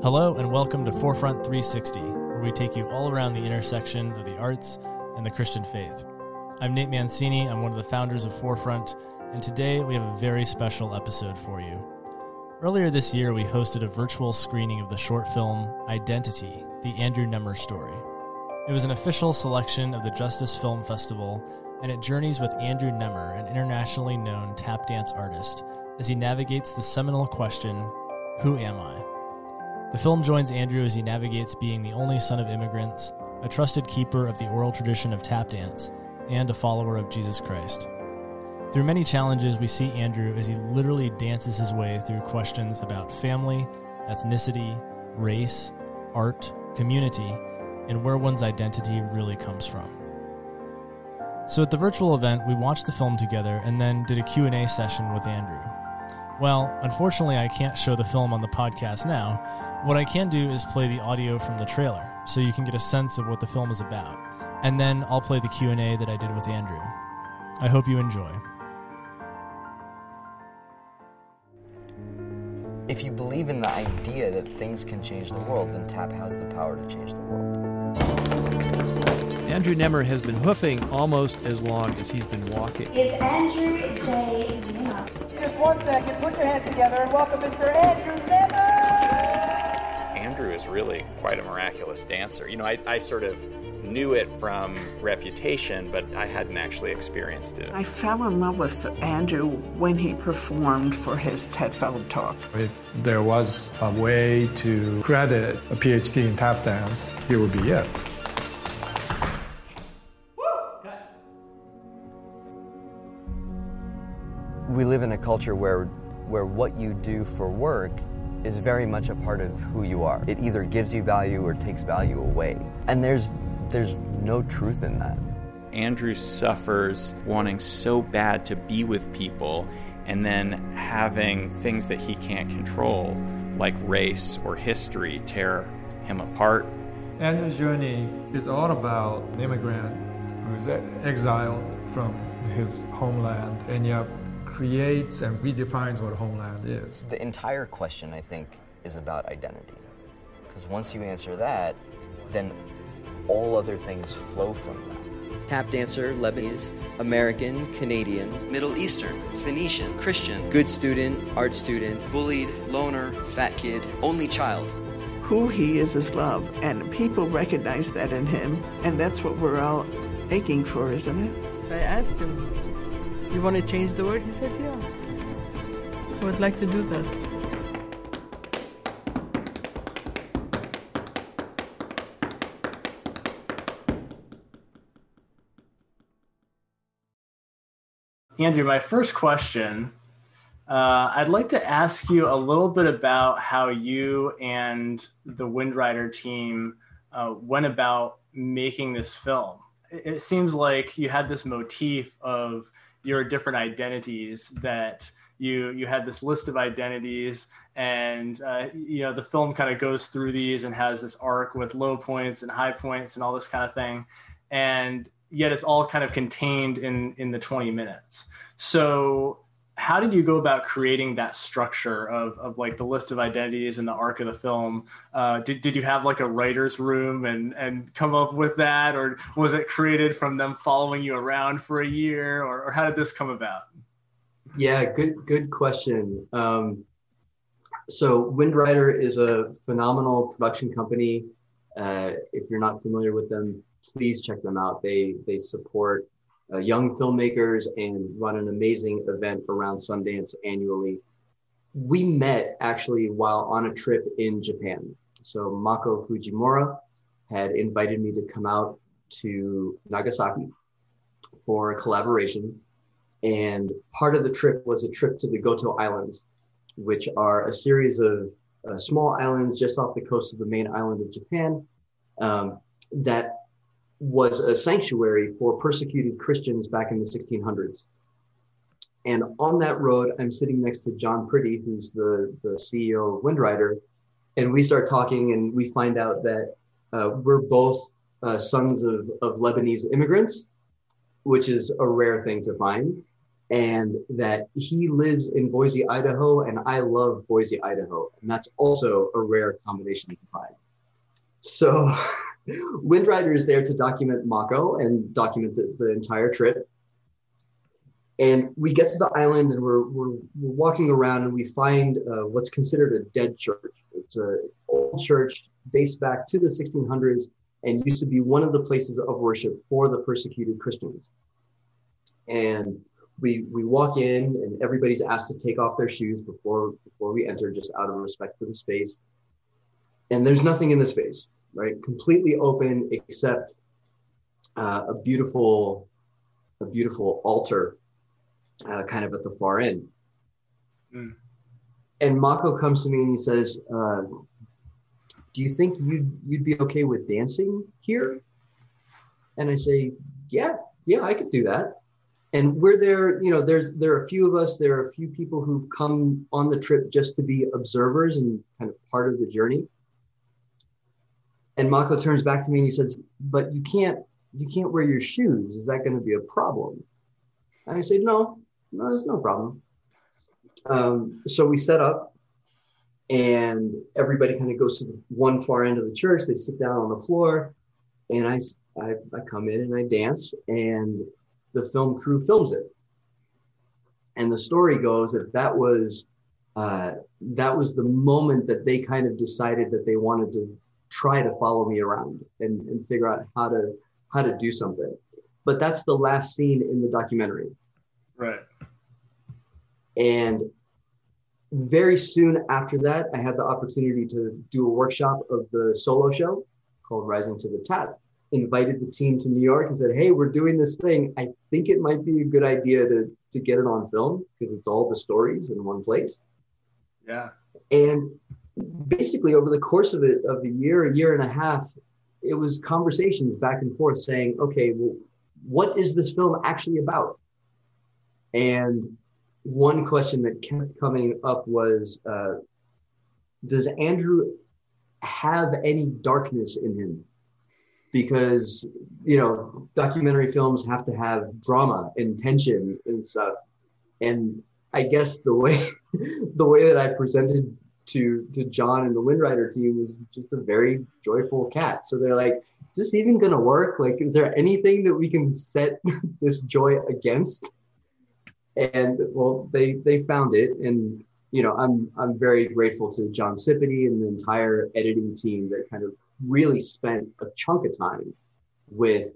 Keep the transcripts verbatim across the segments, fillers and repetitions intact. Hello and welcome to Forefront three sixty, where we take you all around the intersection of the arts and the Christian faith. I'm Nate Mancini, I'm one of the founders of Forefront, and today we have a very special episode for you. Earlier this year, we hosted a virtual screening of the short film Identity, the Andrew Nemer story. It was an official selection of the Justice Film Festival, and it journeys with Andrew Nemer, an internationally known tap dance artist, as he navigates the seminal question, who am I? The film joins Andrew as he navigates being the only son of immigrants, a trusted keeper of the oral tradition of tap dance, and a follower of Jesus Christ. Through many challenges, we see Andrew as he literally dances his way through questions about family, ethnicity, race, art, community, and where one's identity really comes from. So at the virtual event, we watched the film together and then did a Q and A session with Andrew. Well, unfortunately, I can't show the film on the podcast now. What I can do is play the audio from the trailer so you can get a sense of what the film is about. And then I'll play the Q and A that I did with Andrew. I hope you enjoy. If you believe in the idea that things can change the world, then tap has the power to change the world. Andrew Nemer has been hoofing almost as long as he's been walking. Is Andrew J. Nemer? Just one second, put your hands together and welcome Mister Andrew Nemer! Andrew is really quite a miraculous dancer. You know, I, I sort of knew it from Reputation, but I hadn't actually experienced it. I fell in love with Andrew when he performed for his TED Fellow talk. If there was a way to credit a PhD in tap dance, it would be it. We live in a culture where, where what you do for work is very much a part of who you are. It either gives you value or takes value away. And there's, there's no truth in that. Andrew suffers wanting so bad to be with people and then having things that he can't control, like race or history, tear him apart. Andrew's journey is all about an immigrant who's exiled from his homeland, and yet creates and redefines what homeland is. The entire question, I think, is about identity. Because once you answer that, then all other things flow from that. Tap dancer, Lebanese, American, Canadian, Middle Eastern, Phoenician, Christian, good student, art student, bullied, loner, fat kid, only child. Who he is is love, and people recognize that in him, and that's what we're all aching for, isn't it? I asked him, you want to change the word? He said, yeah. I would like to do that. Andrew, my first question, uh, I'd like to ask you a little bit about how you and the Windrider team uh, went about making this film. It, it seems like you had this motif of your different identities, that you you had this list of identities, and uh, you know, the film kind of goes through these and has this arc with low points and high points and all this kind of thing, and yet it's all kind of contained in in the twenty minutes. So how did you go about creating that structure of of like the list of identities and the arc of the film? Uh, did did you have like a writer's room and and come up with that, or was it created from them following you around for a year, or, or how did this come about? Yeah, good good question. Um, so Windrider is a phenomenal production company. Uh, if you're not familiar with them, please check them out. They they support Uh, young filmmakers and run an amazing event around Sundance annually. We met actually while on a trip in Japan. So Mako Fujimura had invited me to come out to Nagasaki for a collaboration. And part of the trip was a trip to the Gotō Islands, which are a series of uh, small islands just off the coast of the main island of Japan, um, that was a sanctuary for persecuted Christians back in the sixteen hundreds. And on that road, I'm sitting next to John Priddy, who's the, the C E O of Windrider, and we start talking and we find out that uh, we're both uh, sons of, of Lebanese immigrants, which is a rare thing to find. and that he lives in Boise, Idaho, and I love Boise, Idaho. And that's also a rare combination to find. So Windrider is there to document Mako and document the, the entire trip. And we get to the island and we're, we're, we're walking around and we find uh, what's considered a dead church. It's an old church, dates back to the sixteen hundreds, and used to be one of the places of worship for the persecuted Christians. And we we walk in and everybody's asked to take off their shoes before before we enter, just out of respect for the space. And there's nothing in the space, right? Completely open, except uh, a beautiful, a beautiful altar uh, kind of at the far end. Mm. And Mako comes to me and he says, uh, do you think you'd, you'd be okay with dancing here? And I say, yeah, yeah, I could do that. And we're there, you know, there's, there are a few of us, there are a few people who've come on the trip just to be observers and kind of part of the journey. And Mako turns back to me and he says, but you can't, you can't wear your shoes. Is that going to be a problem? And I say, no, no, there's no problem. Um, so we set up and everybody kind of goes to the one far end of the church. They sit down on the floor and I, I, I come in and I dance, and the film crew films it. And the story goes that that was, uh, that was the moment that they kind of decided that they wanted to try to follow me around and, and figure out how to, how to do something. But that's the last scene in the documentary. Right. And very soon after that, I had the opportunity to do a workshop of the solo show called Rising to the Top. Invited the team to New York and said, hey, we're doing this thing. I think it might be a good idea to, to get it on film because it's all the stories in one place. Yeah. And basically over the course of it, of the year, a year and a half, it was conversations back and forth saying, okay, well, what is this film actually about? And one question that kept coming up was, uh, does Andrew have any darkness in him? Because, you know, documentary films have to have drama and tension and stuff. And I guess the way the way that I presented to to John and the Windrider team was just a very joyful cat. So they're like, is this even going to work? Like, is there anything that we can set this joy against? And, well, they they found it. And, you know, I'm, I'm very grateful to John Sipity and the entire editing team that kind of really spent a chunk of time with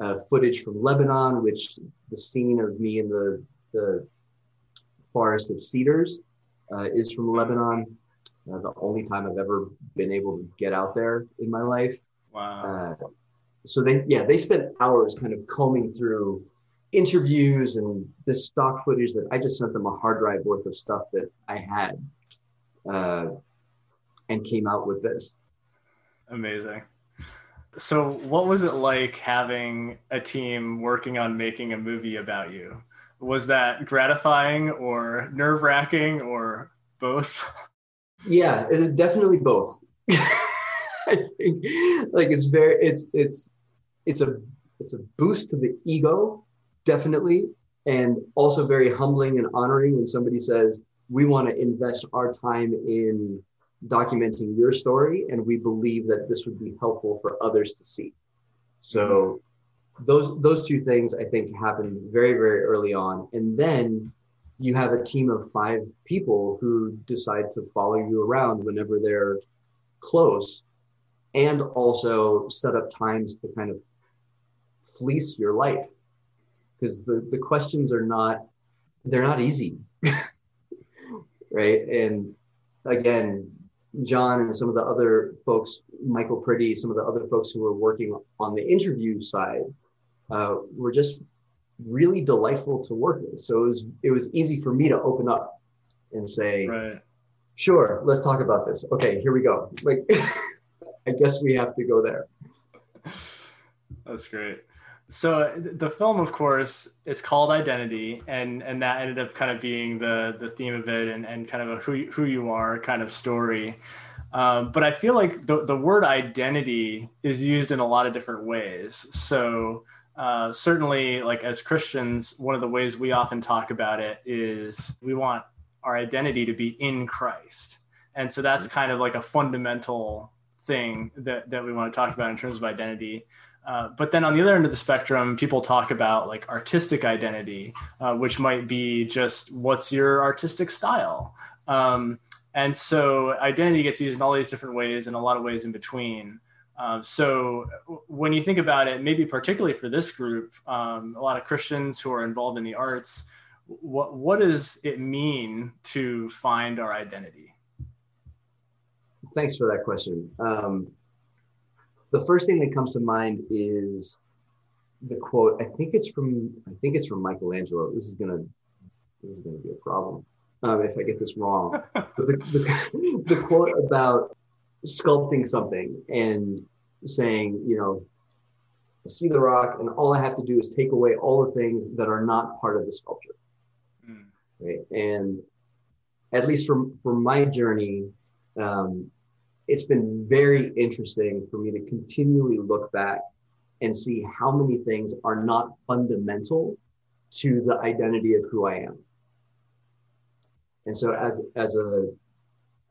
uh, footage from Lebanon, which the scene of me in the, the forest of cedars uh, is from Lebanon. Uh, the only time I've ever been able to get out there in my life. Wow. Uh, so they, yeah, they spent hours kind of combing through interviews and this stock footage that I just sent them a hard drive worth of stuff that I had uh, and came out with this. Amazing. So what was it like having a team working on making a movie about you? Was that gratifying or nerve-wracking or both? Yeah, it, definitely both. I think like it's very it's it's it's a it's a boost to the ego, definitely, and also very humbling and honoring when somebody says, we want to invest our time in documenting your story, and we believe that this would be helpful for others to see. So those those two things I think happened very, very early on. And then you have a team of five people who decide to follow you around whenever they're close, and also set up times to kind of fleece your life, because the, the questions are not, they're not easy. Right? And again, John and some of the other folks, Michael Priddy, some of the other folks who were working on the interview side, uh, were just really delightful to work with. So it was it was easy for me to open up and say, right, sure, let's talk about this. Okay, here we go. Like, I guess we have to go there. That's great. So the film, of course, it's called Identity, and, and that ended up kind of being the, the theme of it, and, and kind of a who, who you are kind of story. Um, but I feel like the, the word identity is used in a lot of different ways. So uh, certainly, like as Christians, one of the ways we often talk about it is we want our identity to be in Christ. And so that's kind of like a fundamental thing that, that we want to talk about in terms of identity. Uh, but then on the other end of the spectrum, people talk about like artistic identity, uh, which might be just what's your artistic style. Um, and so identity gets used in all these different ways and a lot of ways in between. Uh, so when you think about it, maybe particularly for this group, um, a lot of Christians who are involved in the arts, what, what does it mean to find our identity? Thanks for that question. Um, The first thing that comes to mind is the quote. I think it's from I think it's from Michelangelo. This is gonna this is gonna be a problem um, if I get this wrong. But the, the, the quote about sculpting something and saying, you know, I see the rock, and all I have to do is take away all the things that are not part of the sculpture. Mm. Right? And at least from from my journey. Um, It's been very interesting for me to continually look back and see how many things are not fundamental to the identity of who I am. And so as, as, a,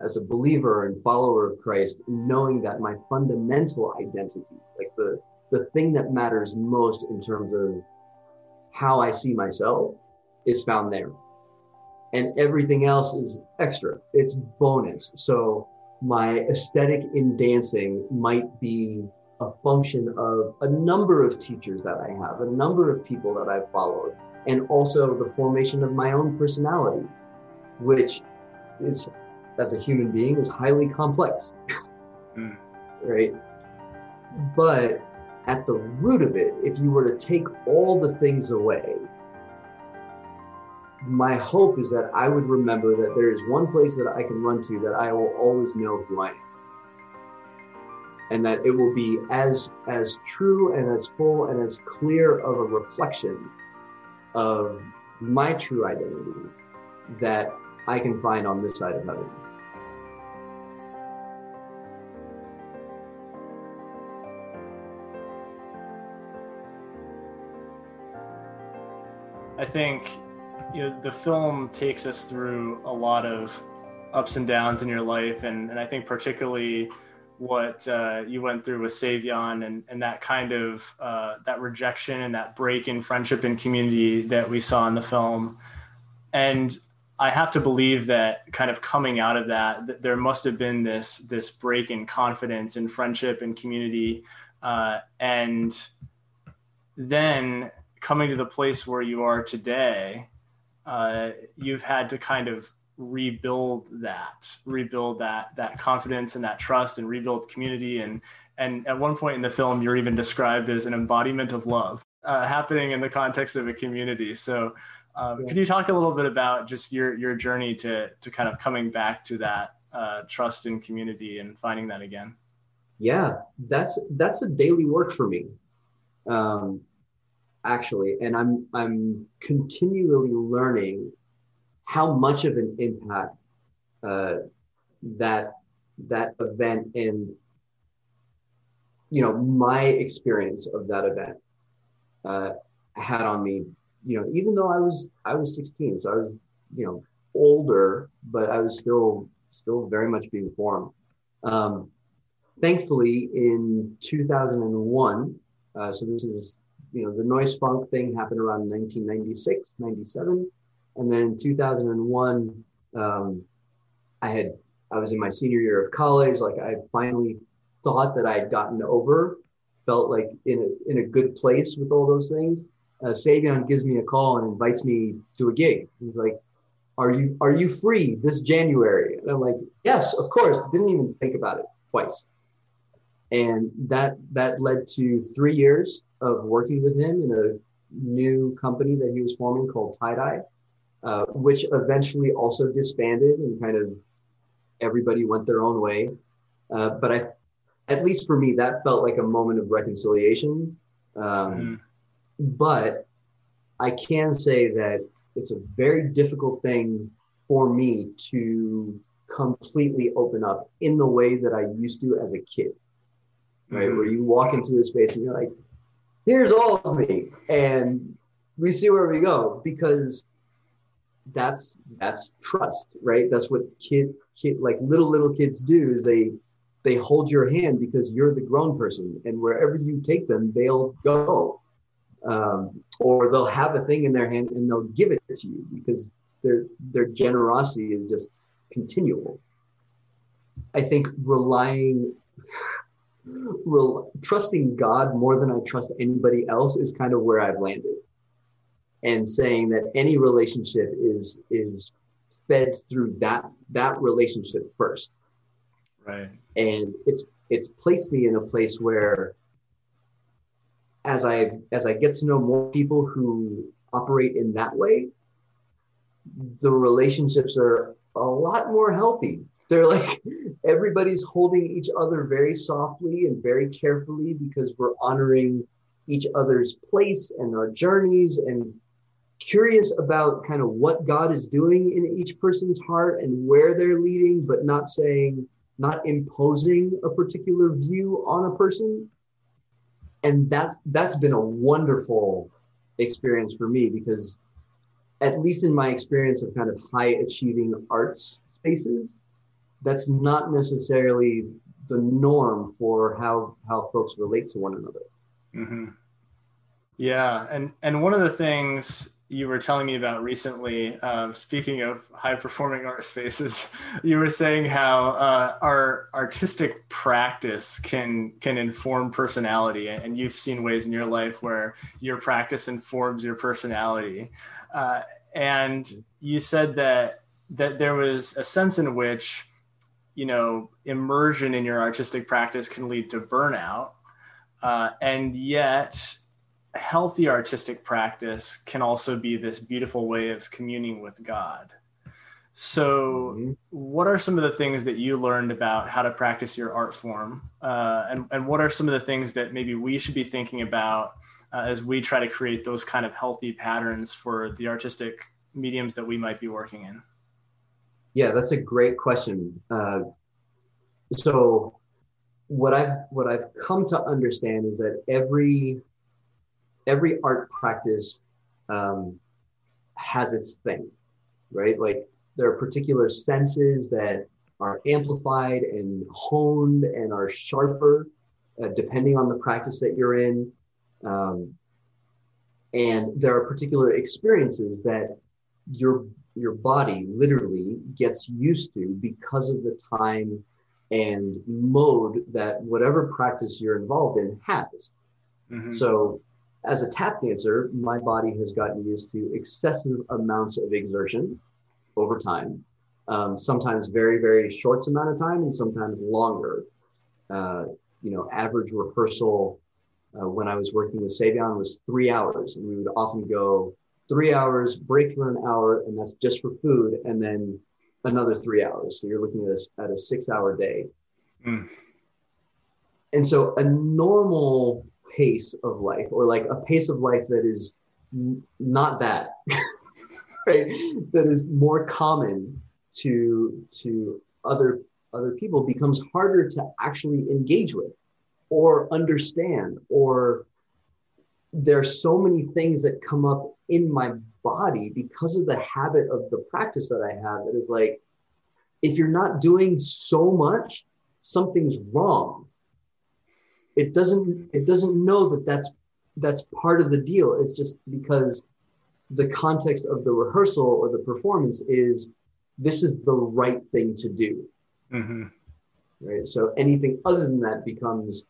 as a believer and follower of Christ, knowing that my fundamental identity, like the, the thing that matters most in terms of how I see myself, is found there. And everything else is extra. It's bonus. So my aesthetic in dancing might be a function of a number of teachers that I have, a number of people that I've followed, and also the formation of my own personality, which is, as a human being, is highly complex, mm. right? But at the root of it, if you were to take all the things away, my hope is that I would remember that there is one place that I can run to that I will always know who I am. And that it will be as as true and as full and as clear of a reflection of my true identity that I can find on this side of heaven. I think you know, the film takes us through a lot of ups and downs in your life. And, and I think particularly what uh, you went through with Savion and, and that kind of, uh, that rejection and that break in friendship and community that we saw in the film. And I have to believe that kind of coming out of that, that there must have been this, this break in confidence and friendship and community. Uh, and then coming to the place where you are today, Uh, you've had to kind of rebuild that, rebuild that that confidence and that trust, and rebuild community. And and at one point in the film, you're even described as an embodiment of love, uh, happening in the context of a community. So, uh, yeah. Could you talk a little bit about just your your journey to to kind of coming back to that uh, trust in community and finding that again? Yeah, that's that's a daily work for me. Um, Actually, and I'm I'm continually learning how much of an impact uh, that that event and you know my experience of that event uh, had on me. You know, even though I was I was sixteen, so I was you know older, but I was still still very much being formed. Um, thankfully, in two thousand one, uh, so this is. You know, the noise funk thing happened around nineteen ninety-six, ninety-seven. And then in two thousand one, um, I had, I was in my senior year of college. Like I finally thought that I had gotten over, felt like in a, in a good place with all those things. Uh, Savion gives me a call and invites me to a gig. He's like, are you, are you free this January? And I'm like, yes, of course. Didn't even think about it twice. And that, that led to three years of working with him in a new company that he was forming called Tie-Dye, uh, which eventually also disbanded and kind of everybody went their own way. Uh, but I, at least for me, that felt like a moment of reconciliation. Um, mm-hmm. But I can say that it's a very difficult thing for me to completely open up in the way that I used to as a kid, right? Mm-hmm. Where you walk into a space and you're like, here's all of me, and we see where we go, because that's that's trust, right? That's what kid, kid like little little kids do, is they they hold your hand because you're the grown person, and wherever you take them, they'll go, um, or they'll have a thing in their hand and they'll give it to you because their their generosity is just continual. I think relying, rel- trusting God more than I trust anybody else is kind of where I've landed, and saying that any relationship is is fed through that that relationship first. Right. And it's it's placed me in a place where, as I as I get to know more people who operate in that way, the relationships are a lot more healthy. They're like, everybody's holding each other very softly and very carefully because we're honoring each other's place and our journeys, and curious about kind of what God is doing in each person's heart and where they're leading, but not saying, not imposing a particular view on a person. And that's that's been a wonderful experience for me, because at least in my experience of kind of high achieving arts spaces, that's not necessarily the norm for how, how folks relate to one another. Mm-hmm. Yeah. And, and one of the things you were telling me about recently, um, speaking of high performing art spaces, you were saying how uh, our artistic practice can, can inform personality. And you've seen ways in your life where your practice informs your personality. Uh, and you said that, that there was a sense in which, you know, immersion in your artistic practice can lead to burnout. Uh, and yet healthy artistic practice can also be this beautiful way of communing with God. So mm-hmm. What are some of the things that you learned about how to practice your art form? Uh, and, and what are some of the things that maybe we should be thinking about uh, as we try to create those kind of healthy patterns for the artistic mediums that we might be working in? Yeah, that's a great question. Uh, so what I've what I've come to understand is that every every art practice um, has its thing, right? Like there are particular senses that are amplified and honed and are sharper uh, depending on the practice that you're in. Um, and there are particular experiences that you're your body literally gets used to because of the time and mode that whatever practice you're involved in has. Mm-hmm. So as a tap dancer, my body has gotten used to excessive amounts of exertion over time, um, sometimes very, very short amount of time and sometimes longer. Uh, you know, average rehearsal uh, when I was working with Savion was three hours, and we would often go three hours, break for an hour, and that's just for food, and then another three hours. So you're looking at a, at a six-hour day. Mm. And so a normal pace of life, or like a pace of life that is n- not that, right? That is more common to to other other people, becomes harder to actually engage with or understand, or there's so many things that come up in my body because of the habit of the practice that I have. It is like, if you're not doing so much, something's wrong. It doesn't, it doesn't know that that's, that's part of the deal. It's just because the context of the rehearsal or the performance is, this is the right thing to do. Mm-hmm. Right. So anything other than that becomes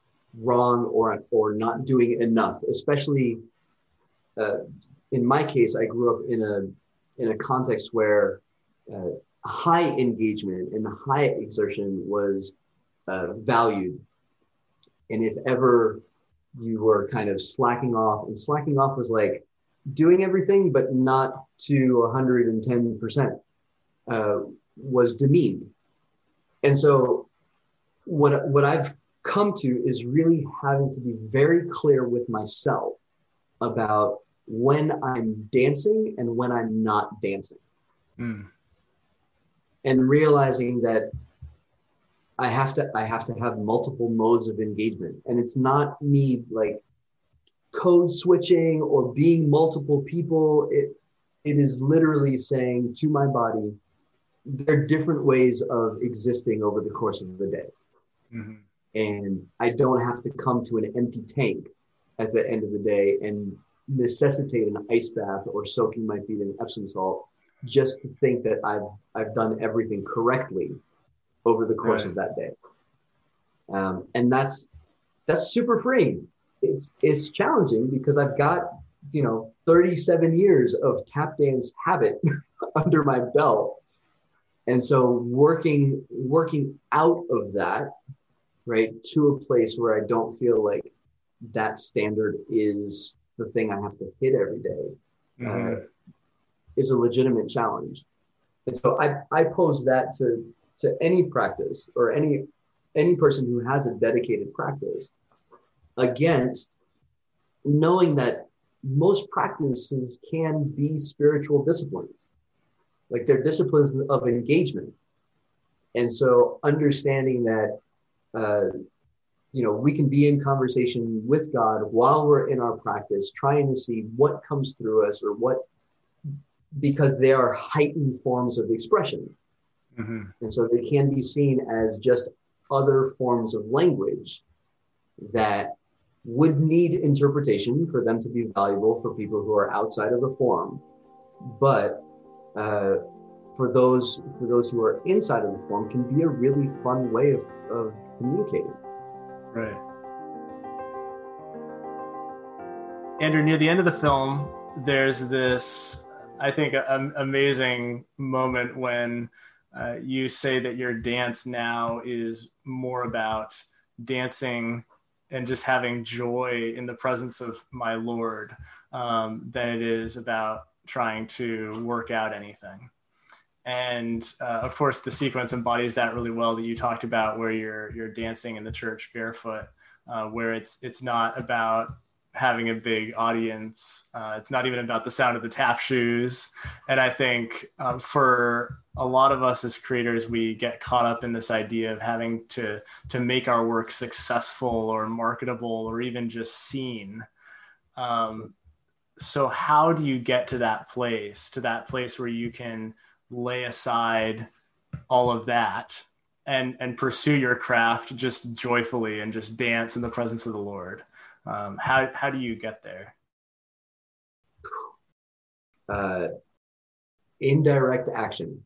wrong or or not doing enough, especially uh, in my case, I grew up in a in a context where uh, high engagement and high exertion was uh, valued, and if ever you were kind of slacking off, and slacking off was like doing everything but not to one hundred ten percent, uh, was demeaned. And so what what I've come to is really having to be very clear with myself about when I'm dancing and when I'm not dancing. Mm. And realizing that I have to I have to have multiple modes of engagement. And it's not me like code switching or being multiple people. It it is literally saying to my body, there are different ways of existing over the course of the day. Mm-hmm. And I don't have to come to an empty tank at the end of the day and necessitate an ice bath or soaking my feet in Epsom salt just to think that I've I've done everything correctly over the course right. of that day. Um, and that's that's super freeing. It's it's challenging because I've got, you know, thirty-seven years of tap dance habit under my belt. And so working working out of that, right, to a place where I don't feel like that standard is the thing I have to hit every day, mm-hmm. uh, is a legitimate challenge. And so I, I pose that to to any practice or any any person who has a dedicated practice against knowing that most practices can be spiritual disciplines. Like they're disciplines of engagement. And so understanding that, uh, you know, we can be in conversation with God while we're in our practice, trying to see what comes through us or what, because they are heightened forms of expression. Mm-hmm. And so they can be seen as just other forms of language that would need interpretation for them to be valuable for people who are outside of the form. But uh, for those for those who are inside of the form, can be a really fun way of, of communicating. Right. Andrew, near the end of the film, there's this, I think, a, a amazing moment when uh, you say that your dance now is more about dancing and just having joy in the presence of my Lord um, than it is about trying to work out anything. And uh, of course, the sequence embodies that really well that you talked about, where you're you're dancing in the church barefoot, uh, where it's it's not about having a big audience. Uh, it's not even about the sound of the tap shoes. And I think um, for a lot of us as creators, we get caught up in this idea of having to to make our work successful or marketable or even just seen. Um, so how do you get to that place, to that place where you can lay aside all of that and and pursue your craft just joyfully and just dance in the presence of the Lord? Um, how how do you get there? Uh, indirect action.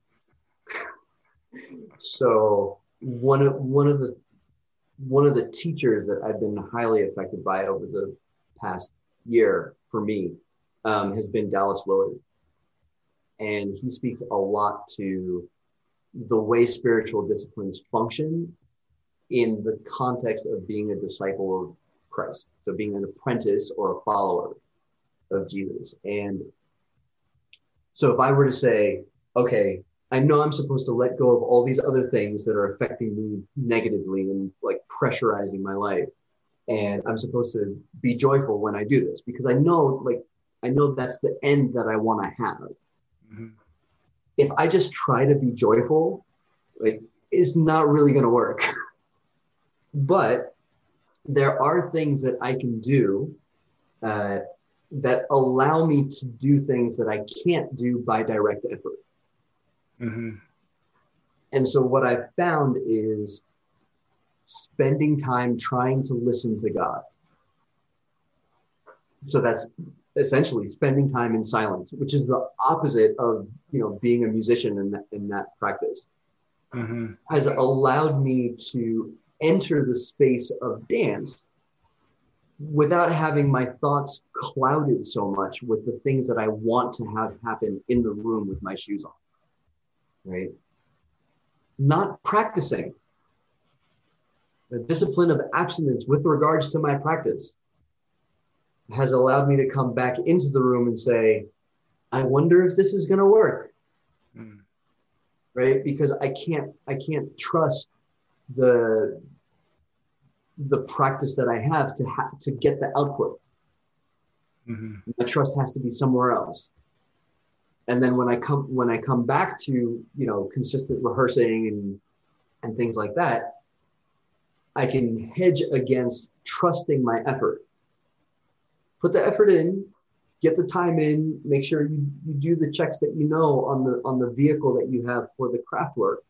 So one of one of the one of the teachers that I've been highly affected by over the past year for me um, has been Dallas Willard, and he speaks a lot to the way spiritual disciplines function in the context of being a disciple of Christ, so being an apprentice or a follower of Jesus. And so if I were to say, okay, I know I'm supposed to let go of all these other things that are affecting me negatively and like pressurizing my life, and I'm supposed to be joyful when I do this because I know, like, I know that's the end that I want to have. Mm-hmm. If I just try to be joyful, like, it's not really going to work. But there are things that I can do uh, that allow me to do things that I can't do by direct effort. Mm-hmm. And so what I've found is spending time trying to listen to God. So that's essentially spending time in silence, which is the opposite of, you know, being a musician in that, in that practice. Mm-hmm. Has allowed me to enter the space of dance without having my thoughts clouded so much with the things that I want to have happen in the room with my shoes on, right? Not practicing. The discipline of abstinence with regards to my practice has allowed me to come back into the room and say, I wonder if this is going to work, mm. right? Because I can't, I can't trust the the practice that I have to ha- to get the output. Mm-hmm. My trust has to be somewhere else. And then when I come when I come back to, you know, consistent rehearsing and and things like that, I can hedge against trusting my effort put the effort in, get the time in, make sure you, you do the checks that you know on the on the vehicle that you have for the craft work,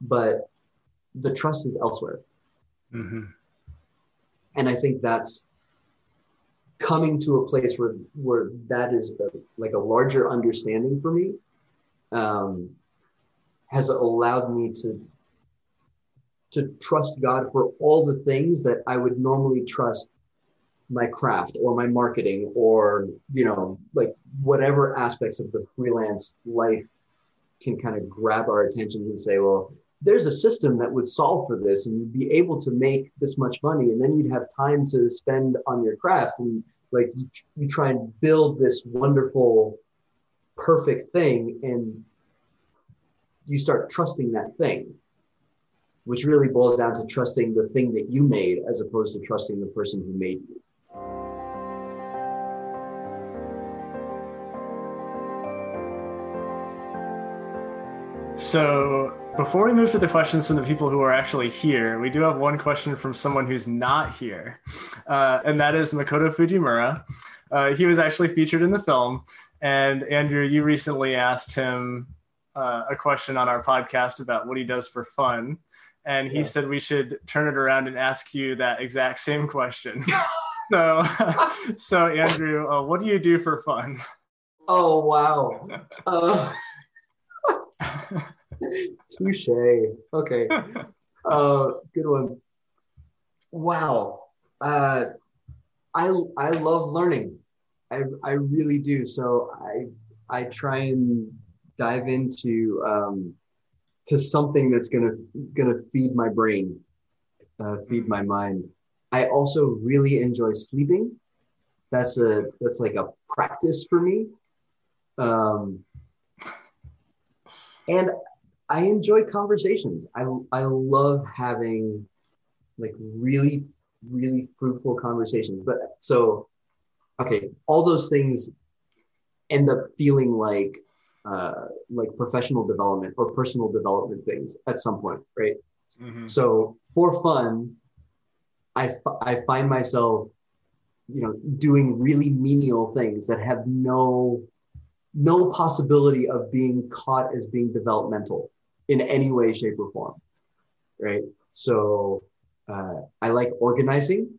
but the trust is elsewhere. Mm-hmm. And I think that's coming to a place where where that is a, like a larger understanding for me, um, has allowed me to to trust God for all the things that I would normally trust my craft or my marketing or, you know, like whatever aspects of the freelance life can kind of grab our attention and say, well, there's a system that would solve for this and you'd be able to make this much money. And then you'd have time to spend on your craft. And like you, you try and build this wonderful, perfect thing. And you start trusting that thing, which really boils down to trusting the thing that you made as opposed to trusting the person who made you. So before we move to the questions from the people who are actually here, we do have one question from someone who's not here, uh, and that is Mako Fujimura. Uh, he was actually featured in the film, and Andrew, you recently asked him uh, a question on our podcast about what he does for fun, and he yeah. said we should turn it around and ask you that exact same question. So, so Andrew, uh, what do you do for fun? Oh, wow. Uh... Touché. Okay. Uh, good one. Wow. Uh, I I love learning. I I really do. So I I try and dive into um, to something that's gonna gonna feed my brain, uh, feed my mind. I also really enjoy sleeping. That's a that's like a practice for me. Um, and I enjoy conversations. I I love having like really, really fruitful conversations. But so, okay, all those things end up feeling like uh, like professional development or personal development things at some point, right? Mm-hmm. So for fun, I, f- I find myself, you know, doing really menial things that have no no possibility of being caught as being developmental in any way, shape, or form, right? So uh, I like organizing,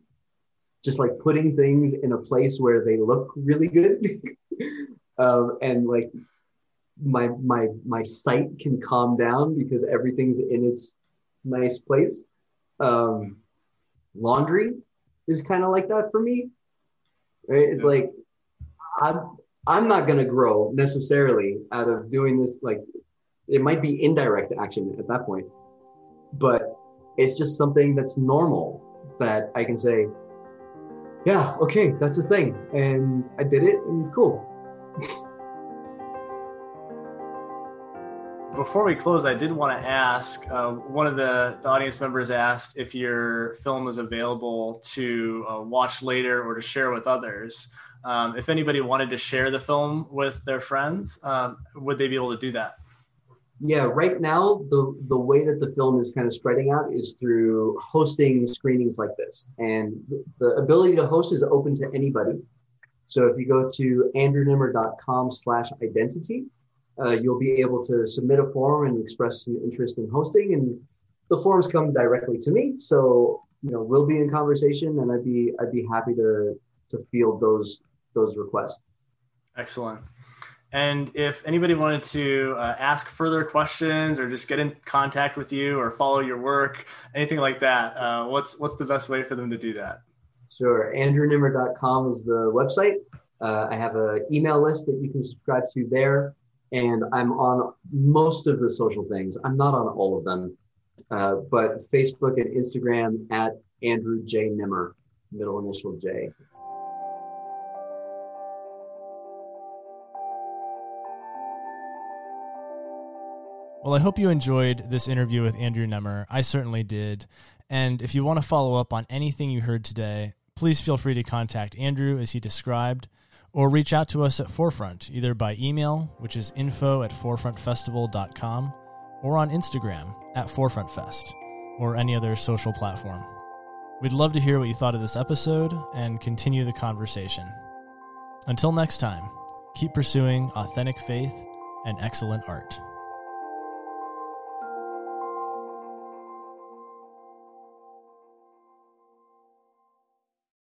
just like putting things in a place where they look really good, um, and like my my my sight can calm down because everything's in its nice place. Um, laundry is kind of like that for me, right? It's yeah. like I'm. I'm not going to grow necessarily out of doing this. Like it might be indirect action at that point, but it's just something that's normal that I can say, yeah, okay, that's a thing. And I did it and cool. Before we close, I did want to ask, uh, one of the, the audience members asked if your film was available to uh, watch later or to share with others. Um, if anybody wanted to share the film with their friends, um, would they be able to do that? Yeah, right now, the, the way that the film is kind of spreading out is through hosting screenings like this. And the, the ability to host is open to anybody. So if you go to andrewnemer.com slash identity, uh, you'll be able to submit a form and express some interest in hosting. And the forms come directly to me. So, you know, we'll be in conversation and I'd be, I'd be happy to, to field those those requests. Excellent. And if anybody wanted to uh, ask further questions or just get in contact with you or follow your work, anything like that, uh, what's what's the best way for them to do that? Sure. andrew nemer dot com is the website. Uh, I have an email list that you can subscribe to there. And I'm on most of the social things. I'm not on all of them, uh, but Facebook and Instagram at Andrew J. Nemer, middle initial J. Well, I hope you enjoyed this interview with Andrew Nemer. I certainly did. And if you want to follow up on anything you heard today, please feel free to contact Andrew as he described, or reach out to us at Forefront, either by email, which is info at forefront festival dot com, or on Instagram at forefrontfest, or any other social platform. We'd love to hear what you thought of this episode and continue the conversation. Until next time, keep pursuing authentic faith and excellent art.